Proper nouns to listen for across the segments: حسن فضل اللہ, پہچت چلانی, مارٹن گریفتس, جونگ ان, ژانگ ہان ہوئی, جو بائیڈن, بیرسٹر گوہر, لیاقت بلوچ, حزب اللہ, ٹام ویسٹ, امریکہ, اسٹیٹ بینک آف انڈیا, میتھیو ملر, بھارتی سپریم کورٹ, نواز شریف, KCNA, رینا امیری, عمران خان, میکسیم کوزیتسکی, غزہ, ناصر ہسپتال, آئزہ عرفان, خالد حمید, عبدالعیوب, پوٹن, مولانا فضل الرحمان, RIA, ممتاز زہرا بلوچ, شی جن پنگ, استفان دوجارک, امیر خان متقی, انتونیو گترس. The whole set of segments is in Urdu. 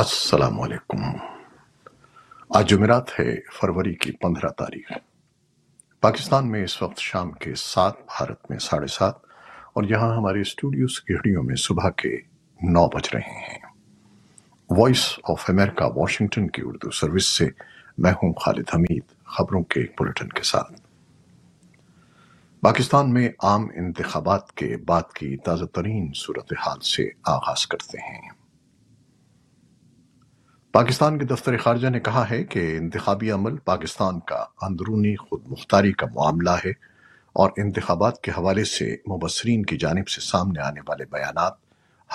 السلام علیکم۔ آج جمعرات ہے، فروری کی 15 تاریخ۔ پاکستان میں اس وقت شام کے 7، بھارت میں 7:30، اور یہاں ہمارے اسٹوڈیوز کی گھڑیوں میں صبح کے 9 بج رہے ہیں۔ وائس آف امریکہ واشنگٹن کی اردو سروس سے میں ہوں خالد حمید، خبروں کے ایک بلیٹن کے ساتھ۔ پاکستان میں عام انتخابات کے بعد کی تازہ ترین صورتحال سے آغاز کرتے ہیں۔ پاکستان کے دفتر خارجہ نے کہا ہے کہ انتخابی عمل پاکستان کا اندرونی خود مختاری کا معاملہ ہے اور انتخابات کے حوالے سے مبصرین کی جانب سے سامنے آنے والے بیانات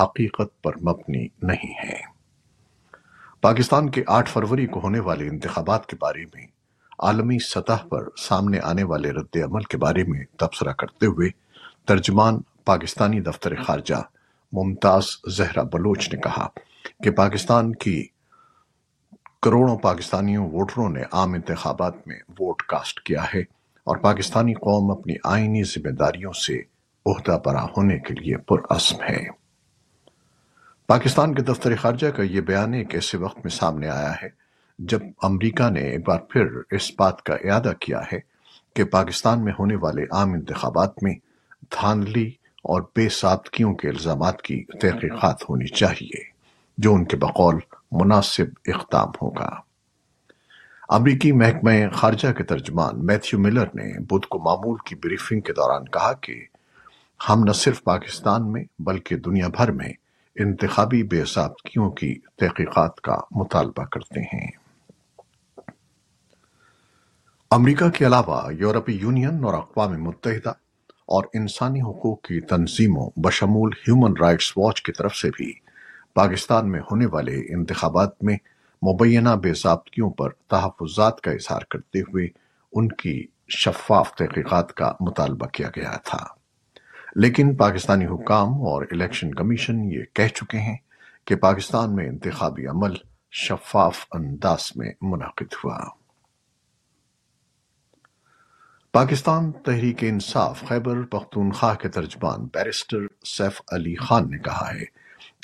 حقیقت پر مبنی نہیں ہیں۔ پاکستان کے 8 فروری کو ہونے والے انتخابات کے بارے میں عالمی سطح پر سامنے آنے والے رد عمل کے بارے میں تبصرہ کرتے ہوئے ترجمان پاکستانی دفتر خارجہ ممتاز زہرا بلوچ نے کہا کہ پاکستان کی کروڑوں پاکستانیوں ووٹروں نے عام انتخابات میں ووٹ کاسٹ کیا ہے اور پاکستانی قوم اپنی آئینی ذمہ داریوں سے عہدہ برا ہونے کے لیے پرعزم ہے۔ پاکستان کے دفتر خارجہ کا یہ بیان ایک ایسے وقت میں سامنے آیا ہے جب امریکہ نے ایک بار پھر اس بات کا اعادہ کیا ہے کہ پاکستان میں ہونے والے عام انتخابات میں دھاندلی اور بے ضابطگیوں کے الزامات کی تحقیقات ہونی چاہیے جو ان کے بقول مناسب اختتام ہوگا۔ امریکی محکمہ خارجہ کے ترجمان میتھیو ملر نے بدھ کو معمول کی بریفنگ کے دوران کہا کہ ہم نہ صرف پاکستان میں بلکہ دنیا بھر میں انتخابی بے ضابطگیوں کی تحقیقات کا مطالبہ کرتے ہیں۔ امریکہ کے علاوہ یورپی یونین اور اقوام متحدہ اور انسانی حقوق کی تنظیموں بشمول ہیومن رائٹس واچ کی طرف سے بھی پاکستان میں ہونے والے انتخابات میں مبینہ بے ضابطگیوں پر تحفظات کا اظہار کرتے ہوئے ان کی شفاف تحقیقات کا مطالبہ کیا گیا تھا، لیکن پاکستانی حکام اور الیکشن کمیشن یہ کہہ چکے ہیں کہ پاکستان میں انتخابی عمل شفاف انداز میں منعقد ہوا۔ پاکستان تحریک انصاف خیبر پختونخوا کے ترجمان بیرسٹر سیف علی خان نے کہا ہے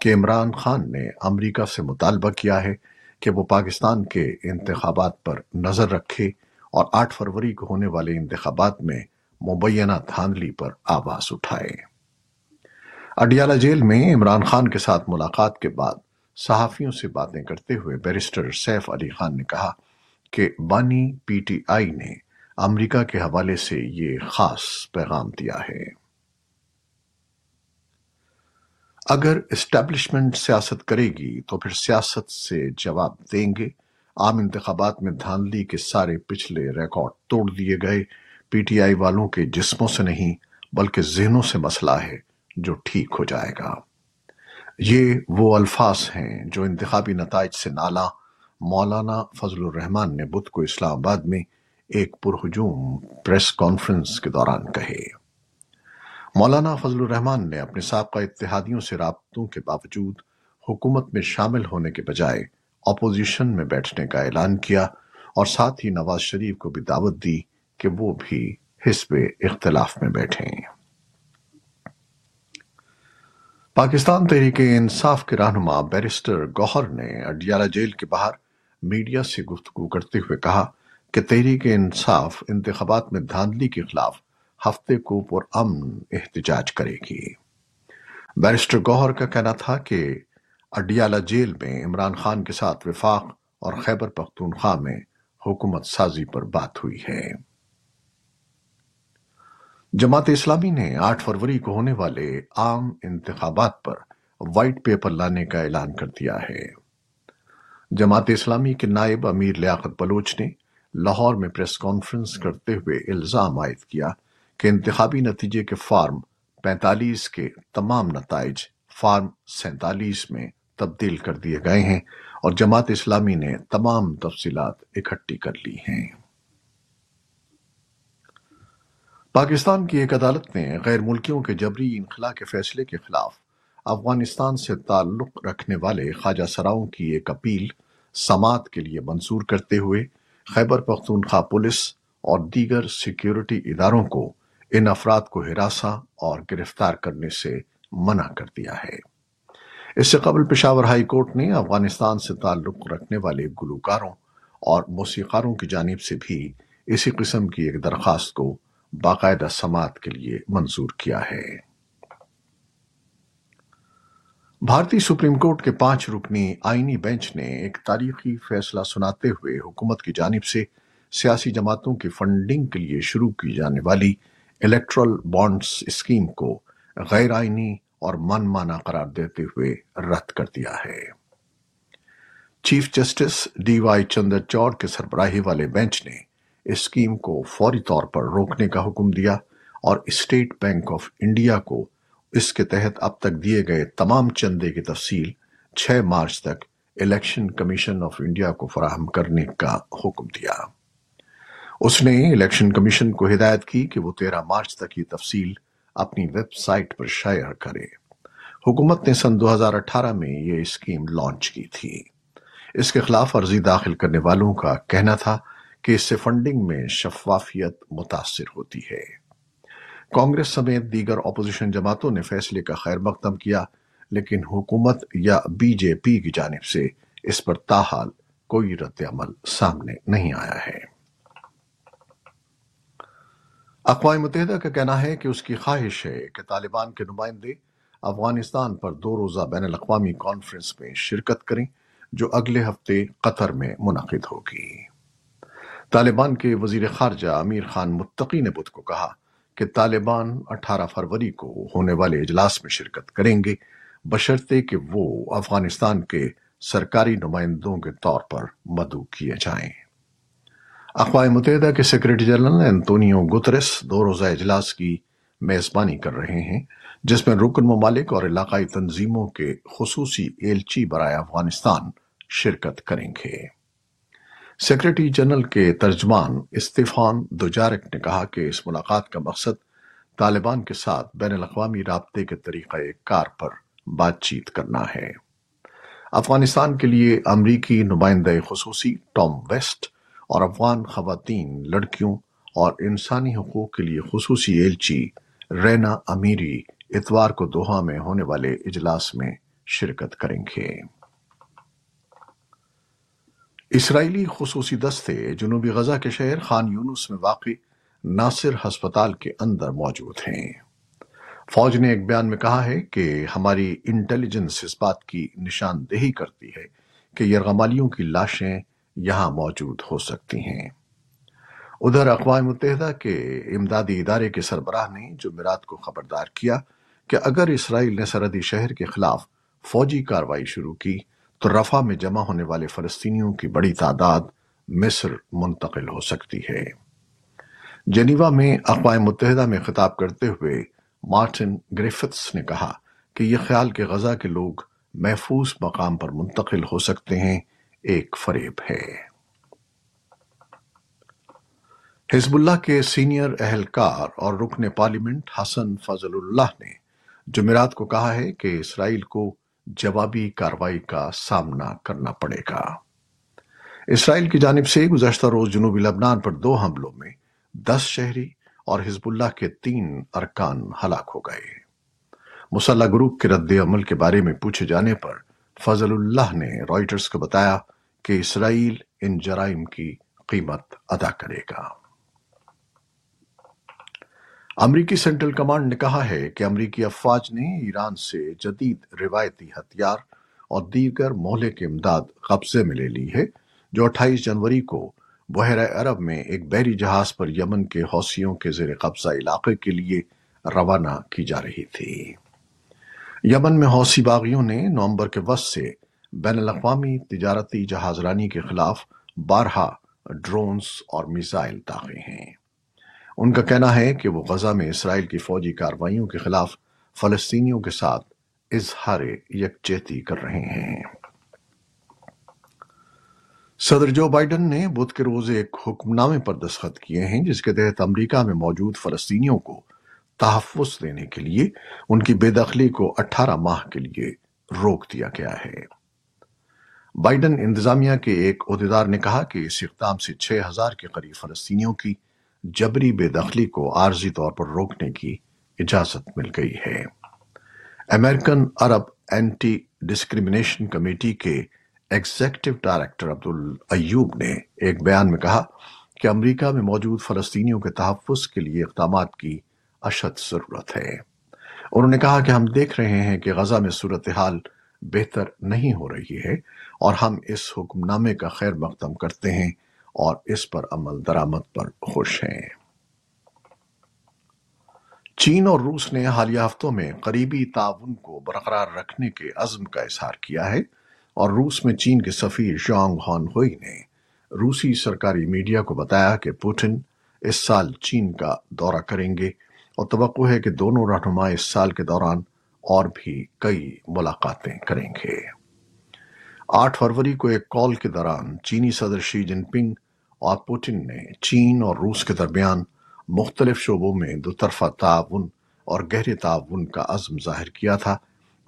کہ عمران خان نے امریکہ سے مطالبہ کیا ہے کہ وہ پاکستان کے انتخابات پر نظر رکھے اور 8 فروری کو ہونے والے انتخابات میں مبینہ دھاندلی پر آواز اٹھائے۔ اڈیالہ جیل میں عمران خان کے ساتھ ملاقات کے بعد صحافیوں سے باتیں کرتے ہوئے بیرسٹر سیف علی خان نے کہا کہ بانی پی ٹی آئی نے امریکہ کے حوالے سے یہ خاص پیغام دیا ہے۔ اگر اسٹیبلشمنٹ سیاست کرے گی تو پھر سیاست سے جواب دیں گے۔ عام انتخابات میں دھاندلی کے سارے پچھلے ریکارڈ توڑ دیے گئے۔ پی ٹی آئی والوں کے جسموں سے نہیں بلکہ ذہنوں سے مسئلہ ہے جو ٹھیک ہو جائے گا۔ یہ وہ الفاظ ہیں جو انتخابی نتائج سے نالا مولانا فضل الرحمان نے بدھ کو اسلام آباد میں ایک پرہجوم پریس کانفرنس کے دوران کہے۔ مولانا فضل الرحمان نے اپنے سابقہ اتحادیوں سے رابطوں کے باوجود حکومت میں شامل ہونے کے بجائے اپوزیشن میں بیٹھنے کا اعلان کیا اور ساتھ ہی نواز شریف کو بھی دعوت دی کہ وہ بھی حزب اختلاف میں بیٹھیں۔ پاکستان تحریک انصاف کے رہنما بیرسٹر گوہر نے اڈیالہ جیل کے باہر میڈیا سے گفتگو کرتے ہوئے کہا کہ تحریک انصاف انتخابات میں دھاندلی کے خلاف ہفتے کو پر امن احتجاج کرے گی۔ بیرسٹر گوہر کا کہنا تھا کہ اڈیالہ جیل میں عمران خان کے ساتھ وفاق اور خیبر پختونخوا میں حکومت سازی پر بات ہوئی ہے۔ جماعت اسلامی نے 8 فروری کو ہونے والے عام انتخابات پر وائٹ پیپر لانے کا اعلان کر دیا ہے۔ جماعت اسلامی کے نائب امیر لیاقت بلوچ نے لاہور میں پریس کانفرنس کرتے ہوئے الزام عائد کیا کہ انتخابی نتیجے کے فارم 45 کے تمام نتائج فارم 47 میں تبدیل کر دیے گئے ہیں اور جماعت اسلامی نے تمام تفصیلات اکٹھی کر لی ہیں۔ پاکستان کی ایک عدالت نے غیر ملکیوں کے جبری انخلا کے فیصلے کے خلاف افغانستان سے تعلق رکھنے والے خواجہ سراؤں کی ایک اپیل سماعت کے لیے منظور کرتے ہوئے خیبر پختونخوا پولیس اور دیگر سیکیورٹی اداروں کو ان افراد کو ہراساں اور گرفتار کرنے سے منع کر دیا ہے۔ اس سے قبل پشاور ہائی کورٹ نے افغانستان سے تعلق رکھنے والے گلوکاروں اور موسیقاروں کی جانب سے بھی اسی قسم کی ایک درخواست کو باقاعدہ سماعت کے لیے منظور کیا ہے۔ بھارتی سپریم کورٹ کے 5 رکنی آئینی بینچ نے ایک تاریخی فیصلہ سناتے ہوئے حکومت کی جانب سے سیاسی جماعتوں کی فنڈنگ کے لیے شروع کی جانے والی الیکٹرل بانڈز اسکیم کو غیر آئینی اور من مانا قرار دیتے ہوئے رد کر دیا ہے۔ Chief justice D Y Chandrachud کے سربراہی والے بینچ نے اس اسکیم کو فوری طور پر روکنے کا حکم دیا اور اسٹیٹ بینک آف انڈیا کو اس کے تحت اب تک دیے گئے تمام چندے کی تفصیل 6 مارچ تک الیکشن کمیشن آف انڈیا کو فراہم کرنے کا حکم دیا۔ اس نے الیکشن کمیشن کو ہدایت کی کہ وہ 13 مارچ تک یہ تفصیل اپنی ویب سائٹ پر شائع کرے۔ حکومت نے سن 2018 میں یہ اسکیم لانچ کی تھی۔ اس کے خلاف عرضی داخل کرنے والوں کا کہنا تھا کہ اس سے فنڈنگ میں شفافیت متاثر ہوتی ہے۔ کانگریس سمیت دیگر اپوزیشن جماعتوں نے فیصلے کا خیر مقدم کیا، لیکن حکومت یا بی جے پی کی جانب سے اس پر تاحال کوئی رد عمل سامنے نہیں آیا ہے۔ اقوام متحدہ کا کہنا ہے کہ اس کی خواہش ہے کہ طالبان کے نمائندے افغانستان پر 2 روزہ بین الاقوامی کانفرنس میں شرکت کریں جو اگلے ہفتے قطر میں منعقد ہوگی۔ طالبان کے وزیر خارجہ امیر خان متقی نے بدھ کو کہا کہ طالبان 18 فروری کو ہونے والے اجلاس میں شرکت کریں گے، بشرطے کہ وہ افغانستان کے سرکاری نمائندوں کے طور پر مدعو کیے جائیں۔ اقوام متحدہ کے سیکرٹری جنرل انتونیو گترس 2 روزہ اجلاس کی میزبانی کر رہے ہیں، جس میں رکن ممالک اور علاقائی تنظیموں کے خصوصی ایلچی برائے افغانستان شرکت کریں گے۔ سیکرٹری جنرل کے ترجمان استفان دوجارک نے کہا کہ اس ملاقات کا مقصد طالبان کے ساتھ بین الاقوامی رابطے کے طریقہ کار پر بات چیت کرنا ہے۔ افغانستان کے لیے امریکی نمائندہ خصوصی ٹام ویسٹ اور افغان خواتین، لڑکیوں اور انسانی حقوق کے لیے خصوصی ایلچی رینا امیری اتوار کو دوحہ میں ہونے والے اجلاس میں شرکت کریں گے۔ اسرائیلی خصوصی دستے جنوبی غزہ کے شہر خان یونس میں واقع ناصر ہسپتال کے اندر موجود ہیں۔ فوج نے ایک بیان میں کہا ہے کہ ہماری انٹیلیجنس اس بات کی نشاندہی کرتی ہے کہ یرغمالیوں کی لاشیں یہاں موجود ہو سکتی ہیں۔ ادھر اقوام متحدہ کے امدادی ادارے کے سربراہ نے جمعرات کو خبردار کیا کہ اگر اسرائیل نے سرحدی شہر کے خلاف فوجی کارروائی شروع کی تو رفح میں جمع ہونے والے فلسطینیوں کی بڑی تعداد مصر منتقل ہو سکتی ہے۔ جنیوا میں اقوام متحدہ میں خطاب کرتے ہوئے مارٹن گریفتس نے کہا کہ یہ خیال کہ غزہ کے لوگ محفوظ مقام پر منتقل ہو سکتے ہیں ایک فریب ہے۔ حزب اللہ کے سینئر اہلکار اور رکن پارلیمنٹ حسن فضل اللہ نے جمعرات کو کہا ہے کہ اسرائیل کو جوابی کارروائی کا سامنا کرنا پڑے گا۔ اسرائیل کی جانب سے گزشتہ روز جنوبی لبنان پر 2 حملوں میں 10 شہری اور حزب اللہ کے 3 ارکان ہلاک ہو گئے۔ مسلح گروپ کے رد عمل کے بارے میں پوچھے جانے پر فضل اللہ نے رائٹرز کو بتایا کہ اسرائیل ان جرائم کی قیمت ادا کرے گا۔ امریکی سینٹرل کمانڈ نے کہا ہے کہ امریکی افواج نے ایران سے جدید روایتی ہتھیار اور دیگر مہلک امداد قبضے میں لے لی ہے، جو 28 جنوری کو بحیرہ عرب میں ایک بحری جہاز پر یمن کے حوثیوں کے زیر قبضہ علاقے کے لیے روانہ کی جا رہی تھی۔ یمن میں حوثی باغیوں نے نومبر کے وسط سے بین الاقوامی تجارتی جہاز رانی کے خلاف بارہا ڈرونز اور میزائل داغے ہیں۔ ان کا کہنا ہے کہ وہ غزہ میں اسرائیل کی فوجی کارروائیوں کے خلاف فلسطینیوں کے ساتھ اظہار یکجہتی کر رہے ہیں۔ صدر جو بائیڈن نے بدھ کے روز ایک حکم نامے پر دستخط کیے ہیں، جس کے تحت امریکہ میں موجود فلسطینیوں کو تحفظ دینے کے لیے ان کی بے دخلی کو 18 ماہ کے لیے روک دیا گیا ہے۔ بائیڈن انتظامیہ کے ایک عہدیدار نے کہا کہ اس اقدام سے 6000 کے قریب فلسطینیوں کی جبری بے دخلی کو عارضی طور پر روکنے کی اجازت مل گئی ہے۔ American Arab anti discrimination committee کے ایگزیکٹو ڈائریکٹر عبدالعیوب نے ایک بیان میں کہا کہ امریکہ میں موجود فلسطینیوں کے تحفظ کے لیے اقدامات کی اشد ضرورت ہے۔ انہوں نے کہا کہ ہم دیکھ رہے ہیں کہ غزہ میں صورتحال بہتر نہیں ہو رہی ہے اور ہم اس حکم نامے کا خیر مقدم کرتے ہیں اور اس پر عمل درآمد پر خوش ہیں۔ چین اور روس نے حالیہ ہفتوں میں قریبی تعاون کو برقرار رکھنے کے عزم کا اظہار کیا ہے، اور روس میں چین کے سفیر ژانگ ہان ہوئی نے روسی سرکاری میڈیا کو بتایا کہ پوٹن اس سال چین کا دورہ کریں گے اور توقع ہے کہ دونوں رہنما اس سال کے دوران اور بھی کئی ملاقاتیں کریں گے۔ 8 فروری کو ایک کال کے دوران چینی صدر شی جن پنگ اور پوٹن نے چین اور روس کے درمیان مختلف شعبوں میں دو طرفہ تعاون اور گہرے تعاون کا عزم ظاہر کیا تھا،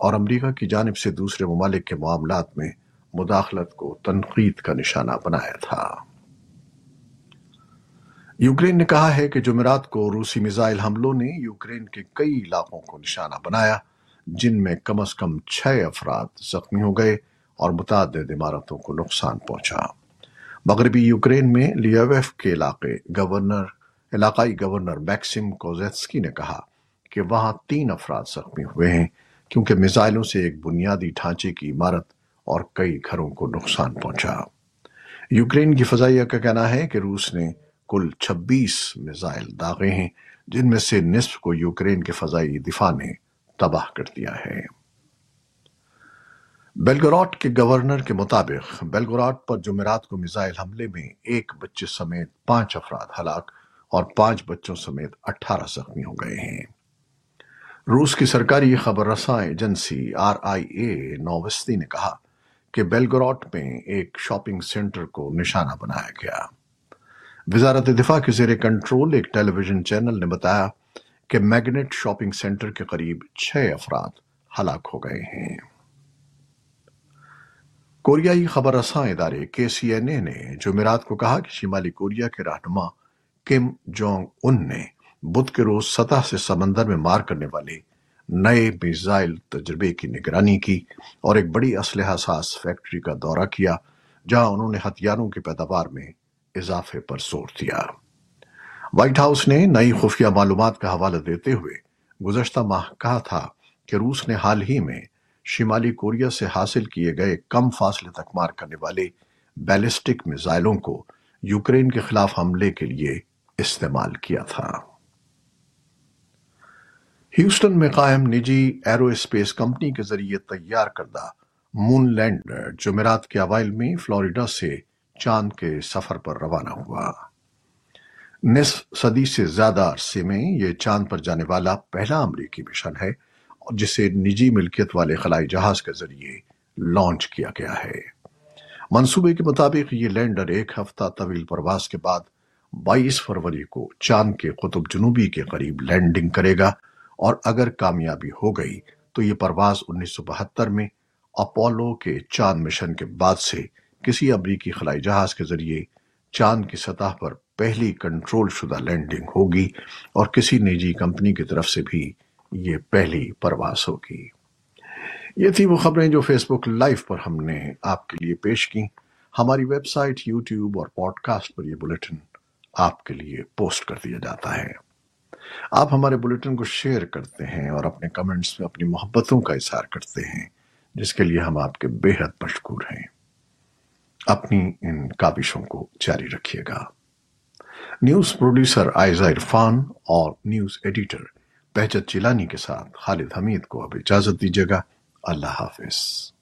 اور امریکہ کی جانب سے دوسرے ممالک کے معاملات میں مداخلت کو تنقید کا نشانہ بنایا تھا۔ یوکرین نے کہا ہے کہ جمعرات کو روسی میزائل حملوں نے یوکرین کے کئی علاقوں کو نشانہ بنایا، جن میں کم از کم 6 افراد زخمی ہو گئے اور متعدد عمارتوں کو نقصان پہنچا۔ مغربی یوکرین میں لیویف کے علاقائی گورنر میکسیم کوزیتسکی نے کہا کہ وہاں 3 افراد زخمی ہوئے ہیں کیونکہ میزائلوں سے ایک بنیادی ڈھانچے کی عمارت اور کئی گھروں کو نقصان پہنچا۔ یوکرین کی فضائیہ کا کہنا ہے کہ روس نے کل 26 میزائل داغے ہیں، جن میں سے نصف کو یوکرین کے فضائی دفاع نے تباہ کر دیا ہے۔ بیلگوراڈ کے گورنر کے مطابق بیلگوراڈ پر جمعرات کو میزائل حملے میں 1 بچے سمیت 5 افراد ہلاک اور 5 بچوں سمیت 18 زخمی ہو گئے ہیں۔ روس کی سرکاری خبر رساں ایجنسی RIA نووستی نے کہا کہ بیلگوراڈ میں ایک شاپنگ سینٹر کو نشانہ بنایا گیا۔ وزارت دفاع کے زیر کنٹرول ایک ٹیلی ویژن چینل نے بتایا کہ میگنیٹ شاپنگ سینٹر کے قریب 6 افراد ہلاک ہو گئے ہیں۔ کوریائی خبر رساں ادارے KCNA نے جمعرات کو کہا کہ شمالی کوریا کے رہنما کم جونگ ان نے بدھ کے روز سطح سے سمندر میں مار کرنے والے نئے میزائل تجربے کی نگرانی کی اور ایک بڑی اسلحہ ساز فیکٹری کا دورہ کیا، جہاں انہوں نے ہتھیاروں کی پیداوار میں اضافے پر زور دیا۔ وائٹ ہاؤس نے نئی خفیہ معلومات کا حوالہ دیتے ہوئے گزشتہ ماہ کہا تھا کہ روس نے حال ہی میں شمالی کوریا سے حاصل کیے گئے کم فاصلے تک مار کرنے والے بیلسٹک میزائلوں کو یوکرین کے خلاف حملے کے لیے استعمال کیا تھا۔ ہیوسٹن میں قائم نجی ایرو اسپیس کمپنی کے ذریعے تیار کردہ مون لینڈر جمعرات کے اوائل میں فلوریڈا سے چاند کے سفر پر روانہ ہوا۔ نصف صدی سے زیادہ عرصے میں یہ چاند پر جانے والا پہلا امریکی مشن ہے، جسے نجی ملکیت والے خلائی جہاز کے ذریعے لانچ کیا گیا ہے۔ منصوبے کے مطابق یہ لینڈر 1 ہفتہ طویل پرواز کے بعد 22 فروری کو چاند کے قطب جنوبی کے قریب لینڈنگ کرے گا، اور اگر کامیابی ہو گئی تو یہ پرواز 1972 میں اپولو کے چاند مشن کے بعد سے کسی امریکی خلائی جہاز کے ذریعے چاند کی سطح پر پہلی کنٹرول شدہ لینڈنگ ہوگی، اور کسی نجی کمپنی کی طرف سے بھی یہ پہلی پرواز ہوگی۔ یہ تھی وہ خبریں جو فیس بک لائیو پر ہم نے آپ کے لیے پیش کی۔ ہماری ویب سائٹ، یوٹیوب اور پوڈ کاسٹ پر یہ بلیٹن آپ کے لیے پوسٹ کر دیا جاتا ہے۔ آپ ہمارے بلیٹن کو شیئر کرتے ہیں اور اپنے کمنٹس میں اپنی محبتوں کا اظہار کرتے ہیں، جس کے لیے ہم آپ کے بے حد مشکور ہیں۔ اپنی ان کاوشوں کو جاری رکھیے گا۔ نیوز پروڈیوسر آئزہ عرفان اور نیوز ایڈیٹر پہچت چلانی کے ساتھ خالد حمید کو اب اجازت دیجیے گا۔ اللہ حافظ۔